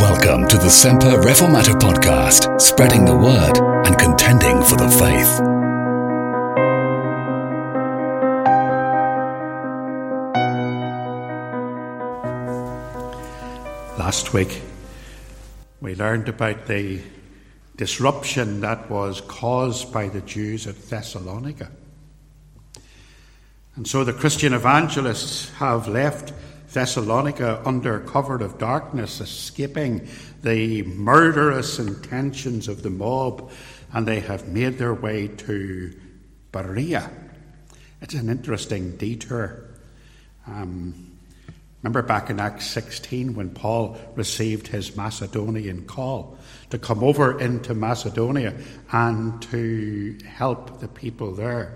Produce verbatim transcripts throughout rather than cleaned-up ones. Welcome to the Semper Reformata Podcast, spreading the word and contending for the faith. Last week, we learned about the disruption that was caused by the Jews at Thessalonica. And so the Christian evangelists have left Thessalonica under cover of darkness, escaping the murderous intentions of the mob, and they have made their way to Berea. It's an interesting detour. Um, remember back in Acts sixteen when Paul received his Macedonian call to come over into Macedonia and to help the people there.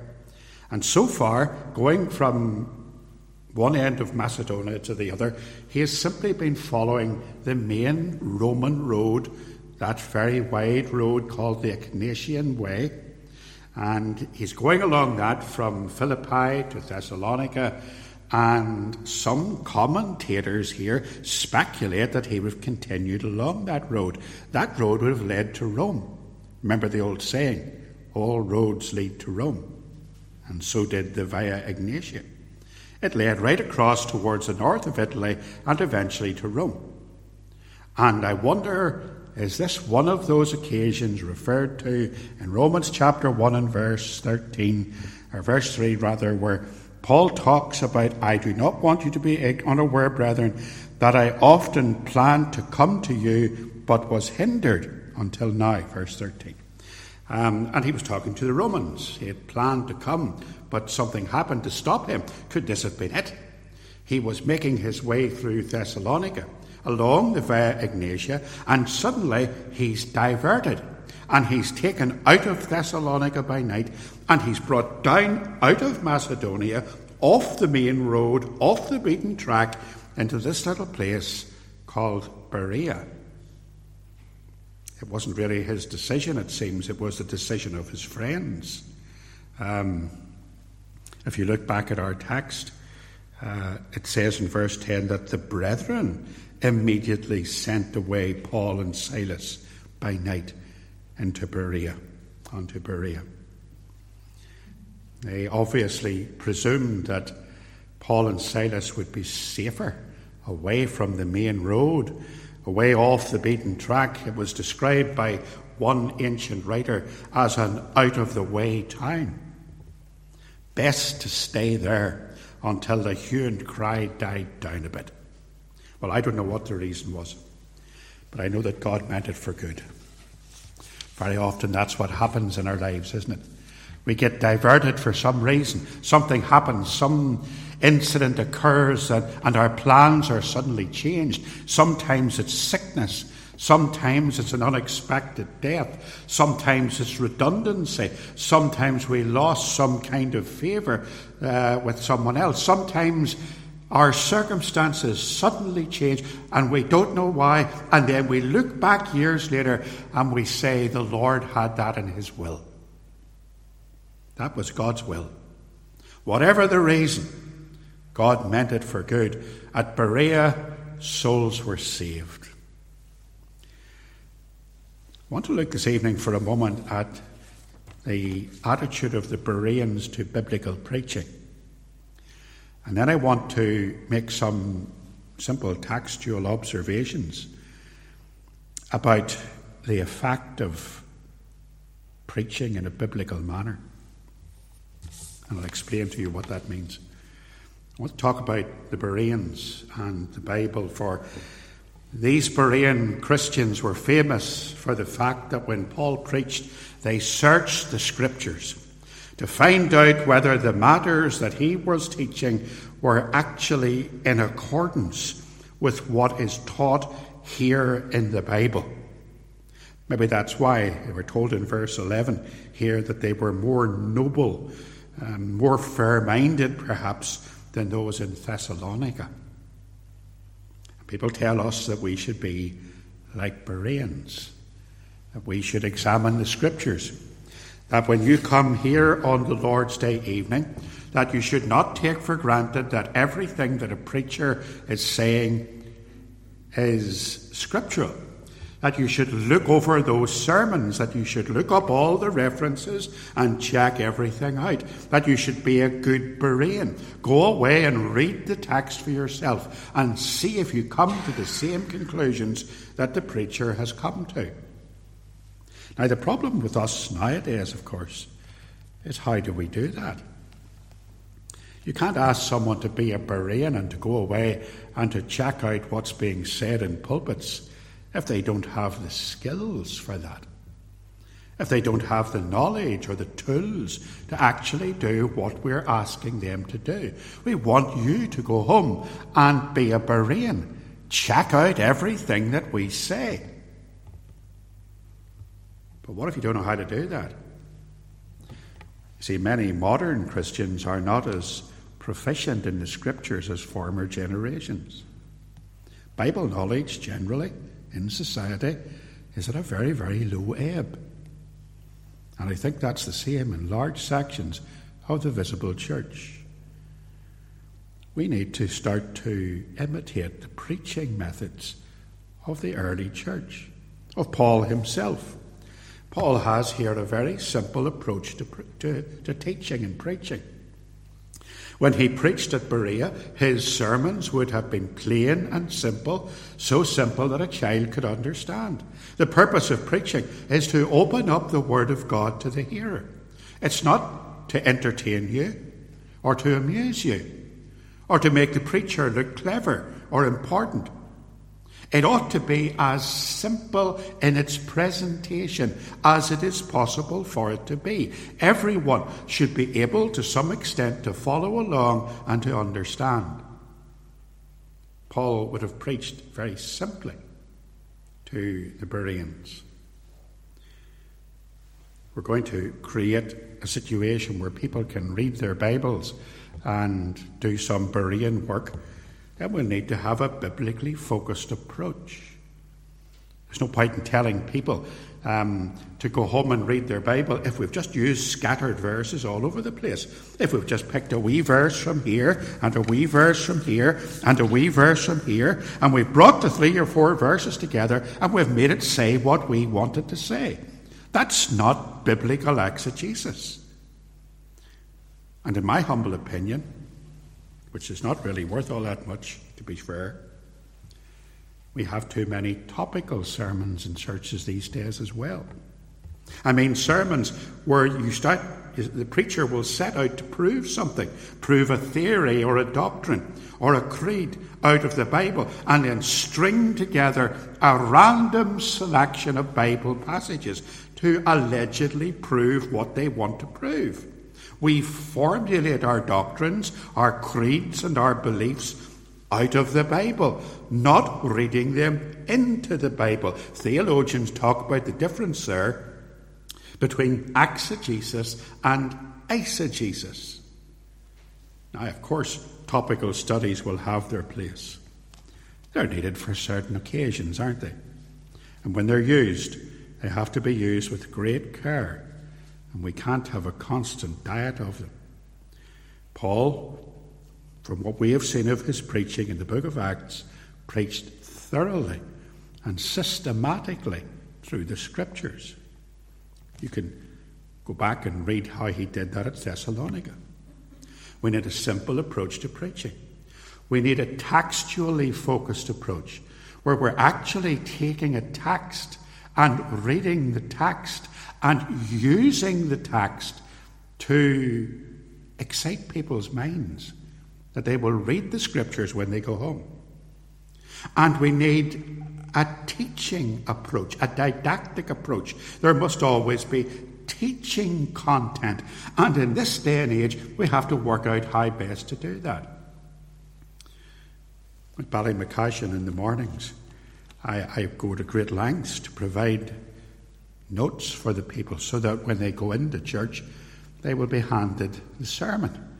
And so far, going from one end of Macedonia to the other, he has simply been following the main Roman road, that very wide road called the Ignatian Way. And he's going along that from Philippi to Thessalonica, and some commentators here speculate that he would have continued along that road. That road would have led to Rome. Remember the old saying, all roads lead to Rome. And so did the Via Ignatia. It led right across towards the north of Italy and eventually to Rome. And I wonder, is this one of those occasions referred to in Romans chapter one and verse thirteen, or verse three rather, where Paul talks about, I do not want you to be unaware, brethren, that I often planned to come to you, but was hindered until now, verse thirteen. Um, and he was talking to the Romans. He had planned to come, but something happened to stop him. Could this have been it? He was making his way through Thessalonica, along the Via Ignatia, and suddenly he's diverted. And he's taken out of Thessalonica by night, and he's brought down out of Macedonia, off the main road, off the beaten track, into this little place called Berea. It wasn't really his decision, it seems. It was the decision of his friends. Um, if you look back at our text, uh, it says in verse ten that the brethren immediately sent away Paul and Silas by night into Berea, onto Berea. They obviously presumed that Paul and Silas would be safer away from the main road, away off the beaten track. It was described by one ancient writer as an out-of-the-way town. Best to stay there until the hue and cry died down a bit. Well, I don't know what the reason was, but I know that God meant it for good. Very often that's what happens in our lives, isn't it? We get diverted for some reason. Something happens, some incident occurs, and, and our plans are suddenly changed. Sometimes it's sickness. Sometimes it's an unexpected death. Sometimes it's redundancy. Sometimes we lost some kind of favour uh, with someone else. Sometimes our circumstances suddenly change and we don't know why. And then we look back years later and we say the Lord had that in his will. That was God's will. Whatever the reason, God meant it for good. At Berea, souls were saved. I want to look this evening for a moment at the attitude of the Bereans to biblical preaching. And then I want to make some simple textual observations about the effect of preaching in a biblical manner. And I'll explain to you what that means. I want to talk about the Bereans and the Bible, for these Berean Christians were famous for the fact that when Paul preached, they searched the Scriptures to find out whether the matters that he was teaching were actually in accordance with what is taught here in the Bible. Maybe that's why we're told in verse eleven here that they were more noble, Um, more fair-minded, perhaps, than those in Thessalonica. People tell us that we should be like Bereans, that we should examine the Scriptures, that when you come here on the Lord's Day evening, that you should not take for granted that everything that a preacher is saying is scriptural, that you should look over those sermons, that you should look up all the references and check everything out, that you should be a good Berean. Go away and read the text for yourself and see if you come to the same conclusions that the preacher has come to. Now, the problem with us nowadays, of course, is how do we do that? You can't ask someone to be a Berean and to go away and to check out what's being said in pulpits if they don't have the skills for that, if they don't have the knowledge or the tools to actually do what we're asking them to do. We want you to go home and be a Berean. Check out everything that we say. But what if you don't know how to do that? You see, many modern Christians are not as proficient in the Scriptures as former generations. Bible knowledge generally in society is at a very, very low ebb. And I think that's the same in large sections of the visible church. We need to start to imitate the preaching methods of the early church, of Paul himself. Paul has here a very simple approach to, to, to teaching and preaching. When he preached at Berea, his sermons would have been plain and simple, so simple that a child could understand. The purpose of preaching is to open up the Word of God to the hearer. It's not to entertain you, or to amuse you, or to make the preacher look clever or important. It ought to be as simple in its presentation as it is possible for it to be. Everyone should be able to some extent to follow along and to understand. Paul would have preached very simply to the Bereans. We're going to create a situation where people can read their Bibles and do some Berean work. Then we'll need to have a biblically focused approach. There's no point in telling people um, to go home and read their Bible if we've just used scattered verses all over the place. If we've just picked a wee verse from here, and a wee verse from here, and a wee verse from here, and we've brought the three or four verses together, and we've made it say what we wanted to say. That's not biblical exegesis. And in my humble opinion, which is not really worth all that much, to be fair, we have too many topical sermons in churches these days as well. I mean, sermons where you start, the preacher will set out to prove something, prove a theory or a doctrine or a creed out of the Bible, and then string together a random selection of Bible passages to allegedly prove what they want to prove. We formulate our doctrines, our creeds, and our beliefs out of the Bible, not reading them into the Bible. Theologians talk about the difference there between exegesis and eisegesis. Now, of course, topical studies will have their place. They're needed for certain occasions, aren't they? And when they're used, they have to be used with great care. And we can't have a constant diet of them. Paul, from what we have seen of his preaching in the book of Acts, preached thoroughly and systematically through the Scriptures. You can go back and read how he did that at Thessalonica. We need a simple approach to preaching. We need a textually focused approach, where we're actually taking a text and reading the text and using the text to excite people's minds, that they will read the Scriptures when they go home. And we need a teaching approach, a didactic approach. There must always be teaching content. And in this day and age, we have to work out how best to do that. At Ballymacashian in the mornings, I, I go to great lengths to provide notes for the people so that when they go into church, they will be handed the sermon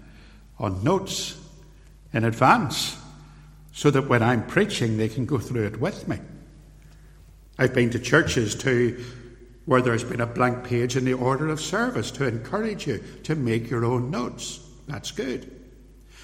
on notes in advance so that when I'm preaching, they can go through it with me. I've been to churches too where there's been a blank page in the order of service to encourage you to make your own notes. That's good.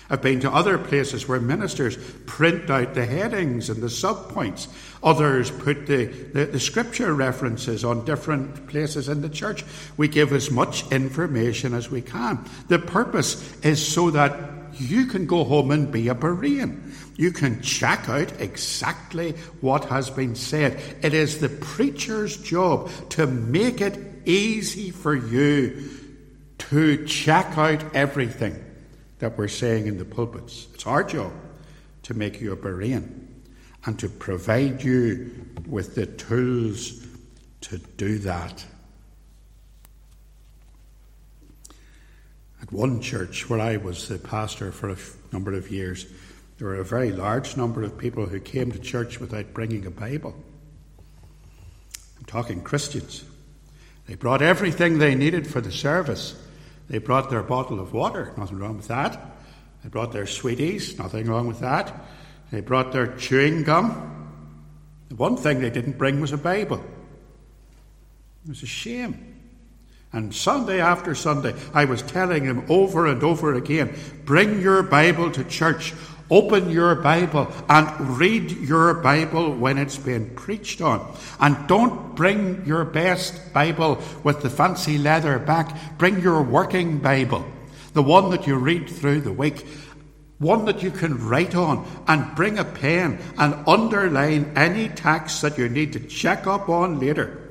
I've been to other places where ministers print out the headings and the subpoints. Others put the, the, the scripture references on different places in the church. We give as much information as we can. The purpose is so that you can go home and be a Berean. You can check out exactly what has been said. It is the preacher's job to make it easy for you to check out everything that we're saying in the pulpits. It's our job to make you a Berean and to provide you with the tools to do that. At one church where I was the pastor for a number of years, there were a very large number of people who came to church without bringing a Bible. I'm talking Christians. They brought everything they needed for the service. They brought their bottle of water, nothing wrong with that. They brought their sweeties, nothing wrong with that. They brought their chewing gum. The one thing they didn't bring was a Bible. It was a shame. And Sunday after Sunday, I was telling them over and over again, bring your Bible to church, open your Bible, and read your Bible when it's being preached on. And don't bring your best Bible with the fancy leather back. Bring your working Bible, the one that you read through the week, one that you can write on, and bring a pen and underline any text that you need to check up on later.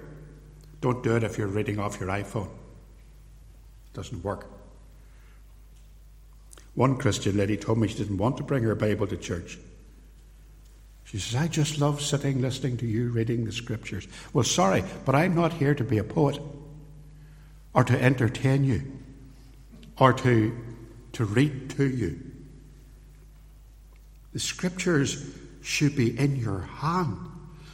Don't do it if you're reading off your iPhone. It doesn't work. One Christian lady told me she didn't want to bring her Bible to church. She says, I just love sitting, listening to you, reading the scriptures. Well, sorry, but I'm not here to be a poet or to entertain you or to, to read to you. The scriptures should be in your hand,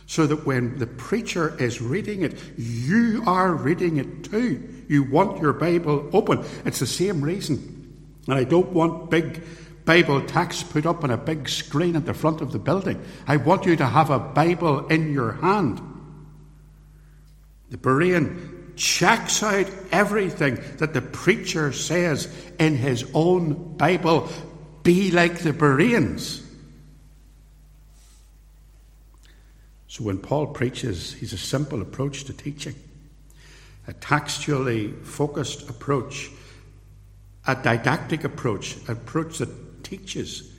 so that when the preacher is reading it, you are reading it too. You want your Bible open. It's the same reason. And I don't want big Bible texts put up on a big screen at the front of the building. I want you to have a Bible in your hand. The Berean checks out everything that the preacher says in his own Bible. Be like the Bereans. So when Paul preaches, he's a simple approach to teaching, a textually focused approach, a didactic approach, an approach that teaches,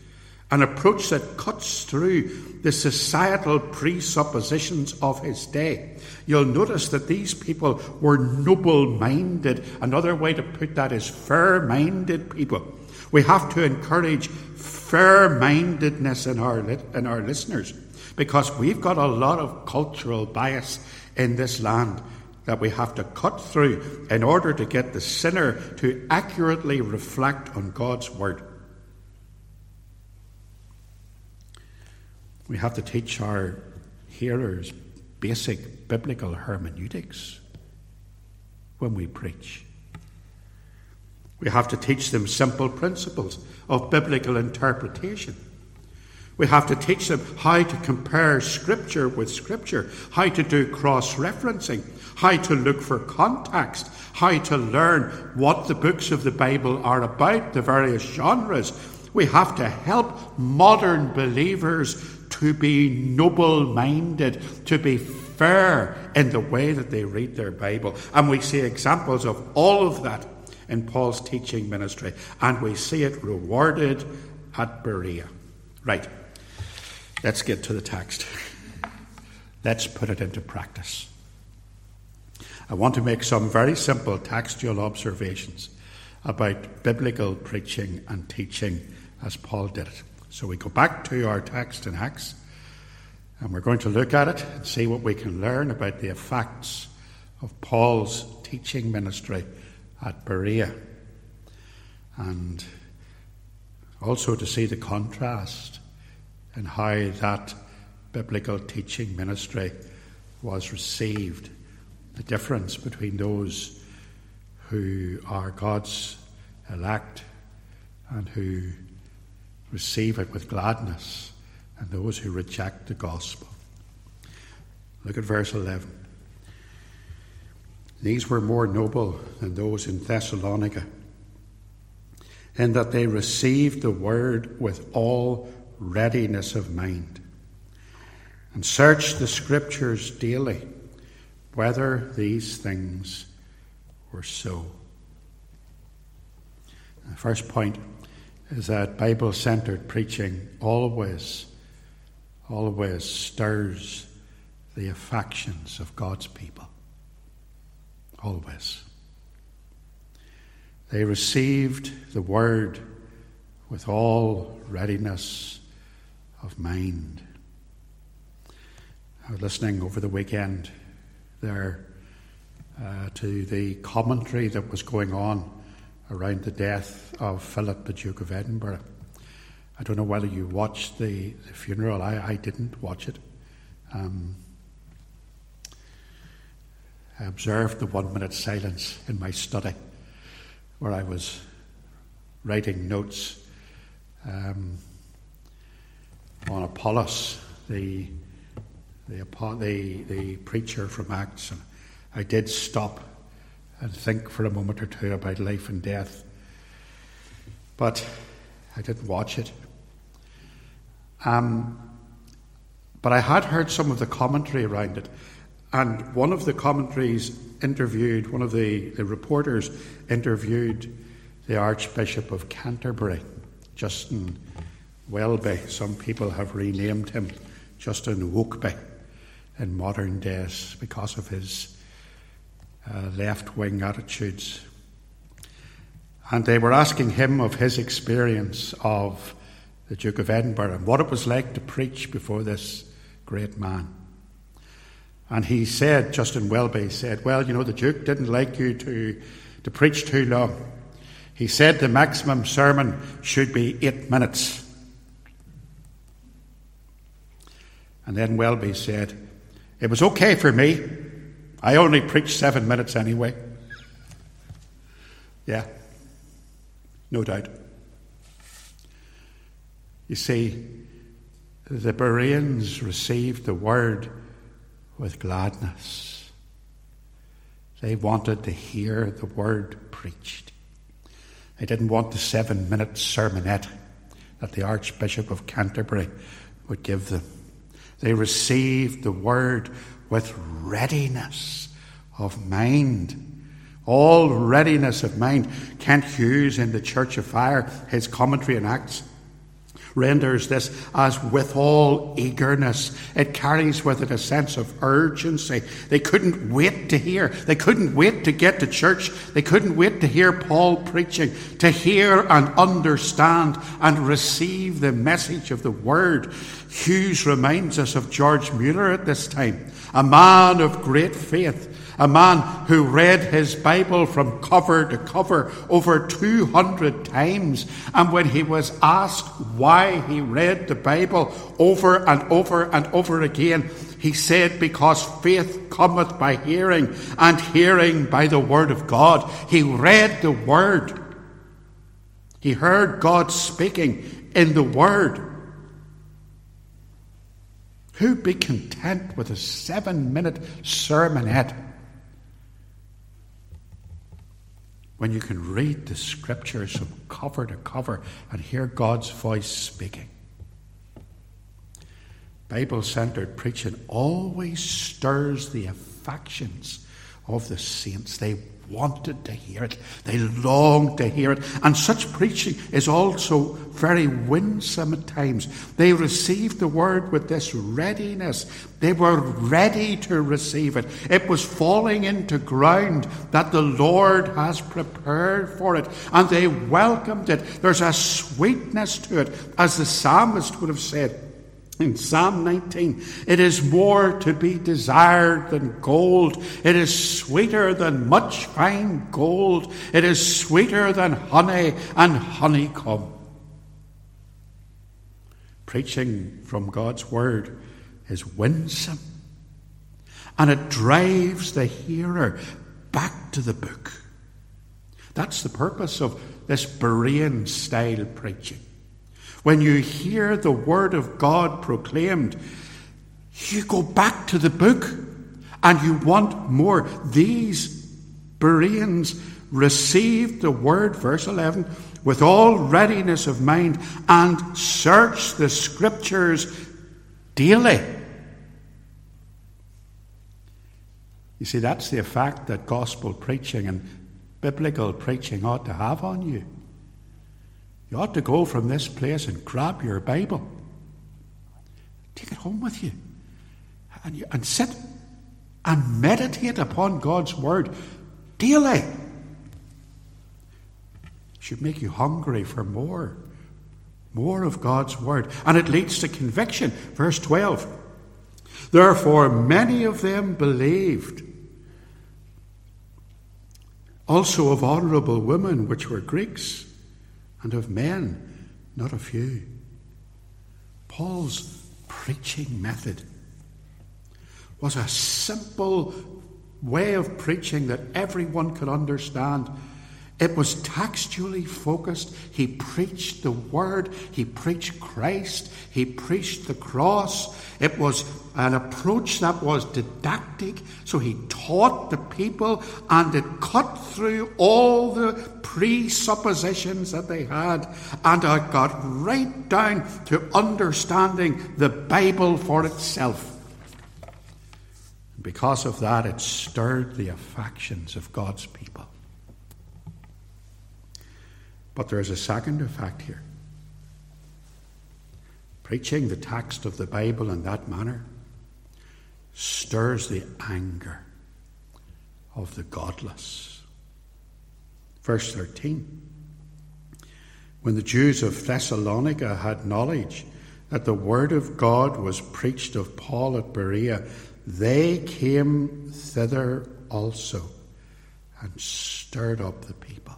an approach that cuts through the societal presuppositions of his day. You'll notice that these people were noble-minded. Another way to put that is fair-minded people. We have to encourage fair-mindedness in our in our listeners, because we've got a lot of cultural bias in this land that we have to cut through in order to get the sinner to accurately reflect on God's word. We have to teach our hearers basic biblical hermeneutics when we preach. We have to teach them simple principles of biblical interpretation. We have to teach them how to compare Scripture with Scripture, how to do cross-referencing, how to look for context, how to learn what the books of the Bible are about, the various genres. We have to help modern believers to be noble-minded, to be fair in the way that they read their Bible. And we see examples of all of that in Paul's teaching ministry, and we see it rewarded at Berea. Right. Let's get to the text. Let's put it into practice. I want to make some very simple textual observations about biblical preaching and teaching as Paul did it. So we go back to our text in Acts, and we're going to look at it and see what we can learn about the effects of Paul's teaching ministry at Berea, and also to see the contrast in how that biblical teaching ministry was received, the difference between those who are God's elect and who receive it with gladness and those who reject the gospel. Look at verse eleven. These were more noble than those in Thessalonica, in that they received the word with all readiness of mind, and searched the scriptures daily whether these things were so. The first point is that Bible-centered preaching always, always stirs the affections of God's people. Always. They received the word with all readiness of mind. I was listening over the weekend there uh, to the commentary that was going on around the death of Philip, the Duke of Edinburgh. I don't know whether you watched the, the funeral. I, I didn't watch it. Um, I observed the one-minute silence in my study where I was writing notes um, on Apollos, the, the the the preacher from Acts. And I did stop and think for a moment or two about life and death, but I didn't watch it. Um, but I had heard some of the commentary around it, and one of the commentaries interviewed, one of the, the reporters interviewed the Archbishop of Canterbury, Justin Welby. Some people have renamed him Justin Welby in modern days because of his uh, left-wing attitudes. And they were asking him of his experience of the Duke of Edinburgh and what it was like to preach before this great man. And he said, Justin Welby said, well, you know, the Duke didn't like you to, to preach too long. He said the maximum sermon should be eight minutes. And then Welby said, it was okay for me. I only preached seven minutes anyway. Yeah, no doubt. You see, the Bereans received the word with gladness. They wanted to hear the word preached. They didn't want the seven-minute sermonette that the Archbishop of Canterbury would give them. They received the word with readiness of mind. All readiness of mind. Kent Hughes in the Church of Fire, his commentary on Acts, renders this as with all eagerness. It carries with it a sense of urgency. They couldn't wait to hear. They couldn't wait to get to church. They couldn't wait to hear Paul preaching, to hear and understand and receive the message of the word. Hughes reminds us of George Mueller at this time, a man of great faith, a man who read his Bible from cover to cover over two hundred times. And when he was asked why he read the Bible over and over and over again, he said, because faith cometh by hearing, and hearing by the word of God. He read the word. He heard God speaking in the word. Who'd be content with a seven-minute sermonette when you can read the scriptures from cover to cover and hear God's voice speaking? Bible-centered preaching always stirs the affections of the saints. They wanted to hear it. They longed to hear it. And such preaching is also very winsome at times. They received the word with this readiness. They were ready to receive it. It was falling into ground that the Lord has prepared for it, and they welcomed it. There's a sweetness to it, as the psalmist would have said in Psalm nineteen, it is more to be desired than gold. It is sweeter than much fine gold. It is sweeter than honey and honeycomb. Preaching from God's word is winsome, and it drives the hearer back to the book. That's the purpose of this Berean style preaching. When you hear the word of God proclaimed, you go back to the book and you want more. These Bereans received the word, verse eleven, with all readiness of mind, and search the Scriptures daily. You see, that's the effect that gospel preaching and biblical preaching ought to have on you. You ought to go from this place and grab your Bible. Take it home with you. And, you, and sit and meditate upon God's word daily. It should make you hungry for more. More of God's word. And it leads to conviction. Verse twelve. Therefore, many of them believed. Also of honourable women, which were Greeks, and of men, not a few. Paul's preaching method was a simple way of preaching that everyone could understand. It was textually focused. He preached the word. He preached Christ. He preached the cross. It was an approach that was didactic. So he taught the people, and it cut through all the presuppositions that they had, and it got right down to understanding the Bible for itself. Because of that, it stirred the affections of God's people. But there is a second effect here. Preaching the text of the Bible in that manner stirs the anger of the godless. Verse thirteen. When the Jews of Thessalonica had knowledge that the word of God was preached of Paul at Berea, they came thither also and stirred up the people.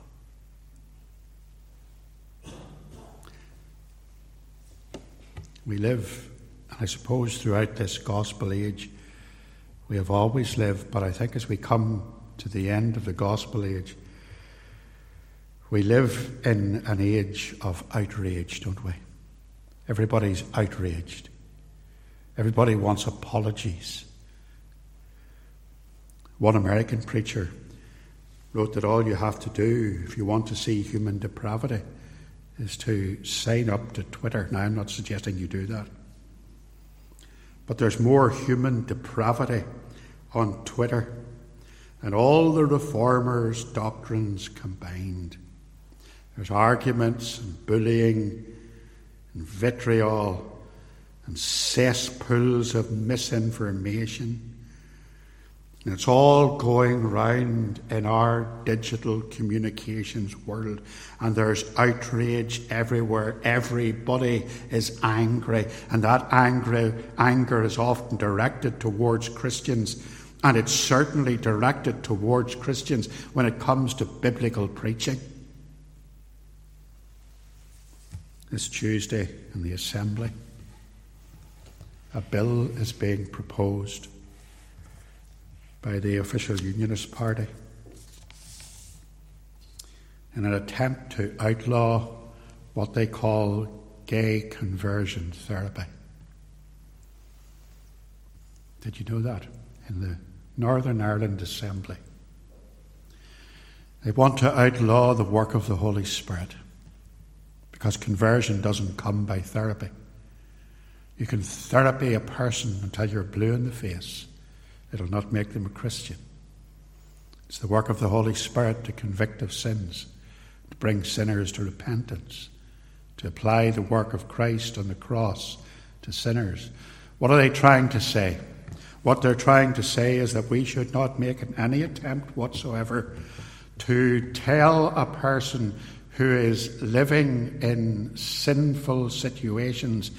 We live, and I suppose throughout this gospel age, we have always lived, but I think as we come to the end of the gospel age, we live in an age of outrage, don't we? Everybody's outraged. Everybody wants apologies. One American preacher wrote that all you have to do if you want to see human depravity is to sign up to Twitter. Now, I'm not suggesting you do that. But there's more human depravity on Twitter and all the reformers' doctrines combined. There's arguments and bullying and vitriol and cesspools of misinformation. And it's all going round in our digital communications world. And there's outrage everywhere. Everybody is angry. And that angry, anger is often directed towards Christians. And it's certainly directed towards Christians when it comes to biblical preaching. This Tuesday in the Assembly, a bill is being proposed by the official Unionist Party in an attempt to outlaw what they call gay conversion therapy. Did you know that? In the Northern Ireland Assembly. They want to outlaw the work of the Holy Spirit because conversion doesn't come by therapy. You can therapy a person until you're blue in the face. It'll not make them a Christian. It's the work of the Holy Spirit to convict of sins, to bring sinners to repentance, to apply the work of Christ on the cross to sinners. What are they trying to say? What they're trying to say is that we should not make any attempt whatsoever to tell a person who is living in sinful situations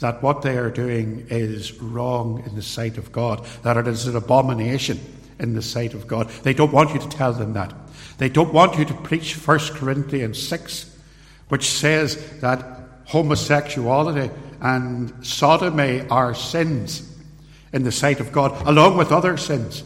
that what they are doing is wrong in the sight of God, that it is an abomination in the sight of God. They don't want you to tell them that. They don't want you to preach First Corinthians six, which says that homosexuality and sodomy are sins in the sight of God, along with other sins.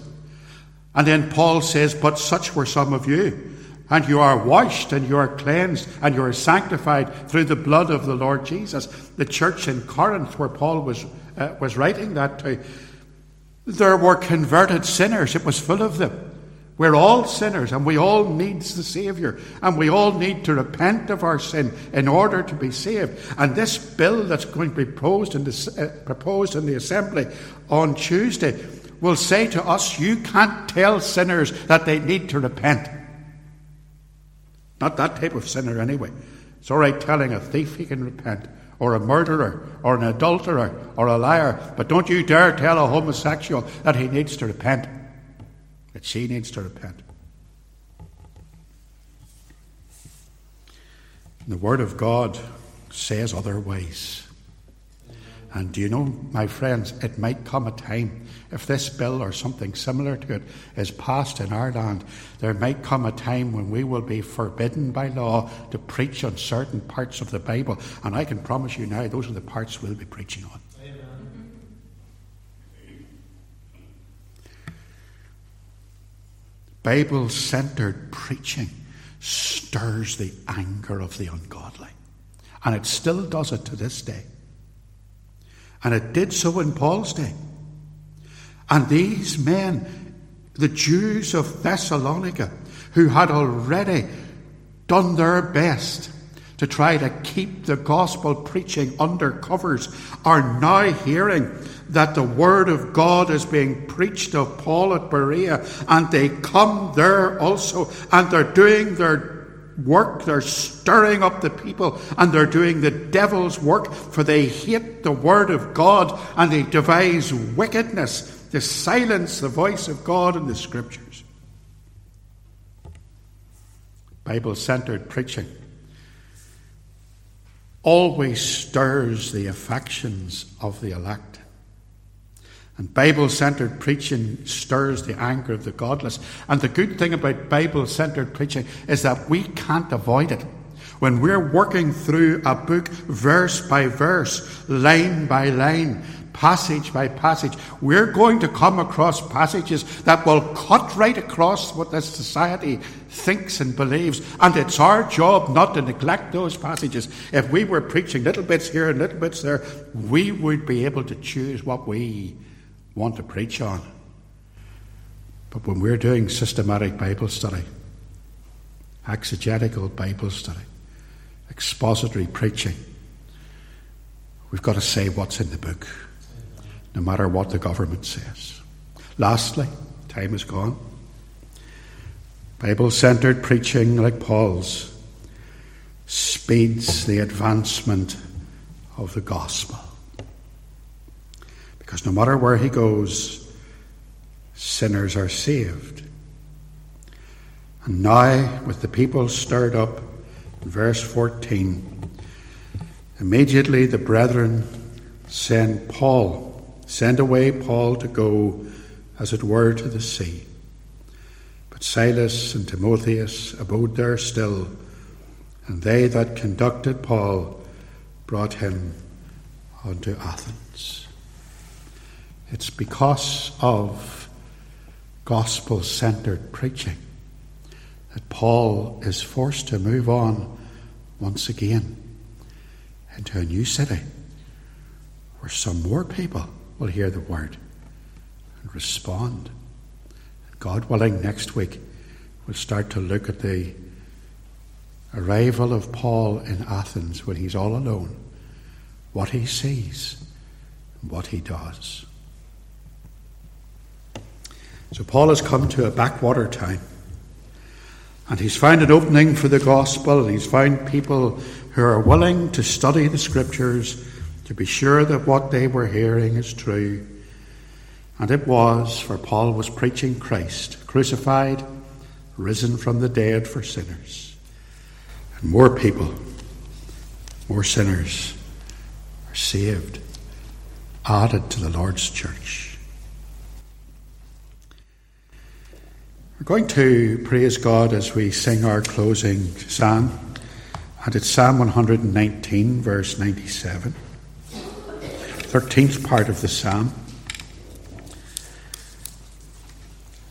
And then Paul says, but such were some of you, and you are washed, and you are cleansed, and you are sanctified through the blood of the Lord Jesus. The church in Corinth, where Paul was uh, was writing that to, there were converted sinners. It was full of them. We're all sinners, and we all need the Savior, and we all need to repent of our sin in order to be saved. And this bill that's going to be proposed in the, uh, proposed in the Assembly on Tuesday will say to us, you can't tell sinners that they need to repent. Not that type of sinner anyway. It's all right telling a thief he can repent, or a murderer, or an adulterer, or a liar, but don't you dare tell a homosexual that he needs to repent. That she needs to repent. And the Word of God says otherwise. And do you know, my friends, it might come a time, if this bill or something similar to it is passed in Ireland, there might come a time when we will be forbidden by law to preach on certain parts of the Bible. And I can promise you now, those are the parts we'll be preaching on. Bible-centered preaching stirs the anger of the ungodly. And it still does it to this day. And it did so in Paul's day. And these men, the Jews of Thessalonica, who had already done their best to try to keep the gospel preaching under covers, are now hearing that the word of God is being preached of Paul at Berea, and they come there also, and they're doing their work, they're stirring up the people, and they're doing the devil's work, for they hate the word of God, and they devise wickedness to silence the voice of God in the Scriptures. Bible-centered preaching always stirs the affections of the elect. And Bible-centered preaching stirs the anger of the godless. And the good thing about Bible-centered preaching is that we can't avoid it. When we're working through a book verse by verse, line by line, passage by passage, we're going to come across passages that will cut right across what this society thinks and believes, and it's our job not to neglect those passages. If we were preaching little bits here and little bits there, we would be able to choose what we want to preach on. But when we're doing systematic Bible study, exegetical Bible study, expository preaching, we've got to say what's in the book, no matter what the government says. Lastly, time is gone. Bible-centered preaching like Paul's speeds the advancement of the gospel. Because no matter where he goes, sinners are saved. And now, with the people stirred up, in verse fourteen, immediately the brethren send Paul, send away Paul to go, as it were, to the sea. But Silas and Timotheus abode there still, and they that conducted Paul brought him unto Athens. It's because of gospel-centered preaching that Paul is forced to move on once again into a new city where some more people will hear the word and respond. God willing, next week we'll start to look at the arrival of Paul in Athens when he's all alone, what he sees and what he does. So Paul has come to a backwater town, and he's found an opening for the gospel, and he's found people who are willing to study the Scriptures to be sure that what they were hearing is true. And it was, for Paul was preaching Christ, crucified, risen from the dead for sinners. And more people, more sinners are saved, added to the Lord's church. We're going to praise God as we sing our closing psalm, and it's Psalm one nineteen, verse ninety-seven, thirteenth part of the psalm.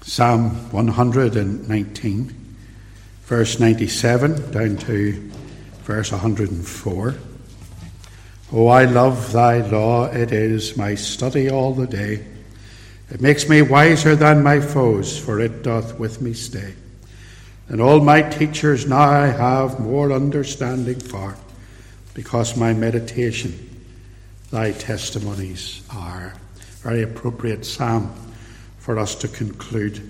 Psalm one nineteen, verse ninety-seven, down to verse one oh four. O I love thy law, it is my study all the day. It makes me wiser than my foes, for it doth with me stay. And all my teachers now I have more understanding far, because my meditation, thy testimonies are. Very appropriate psalm for us to conclude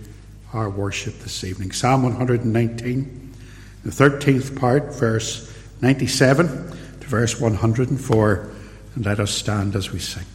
our worship this evening. Psalm one nineteen, the thirteenth part, verse ninety-seven to verse one hundred and four. And let us stand as we sing.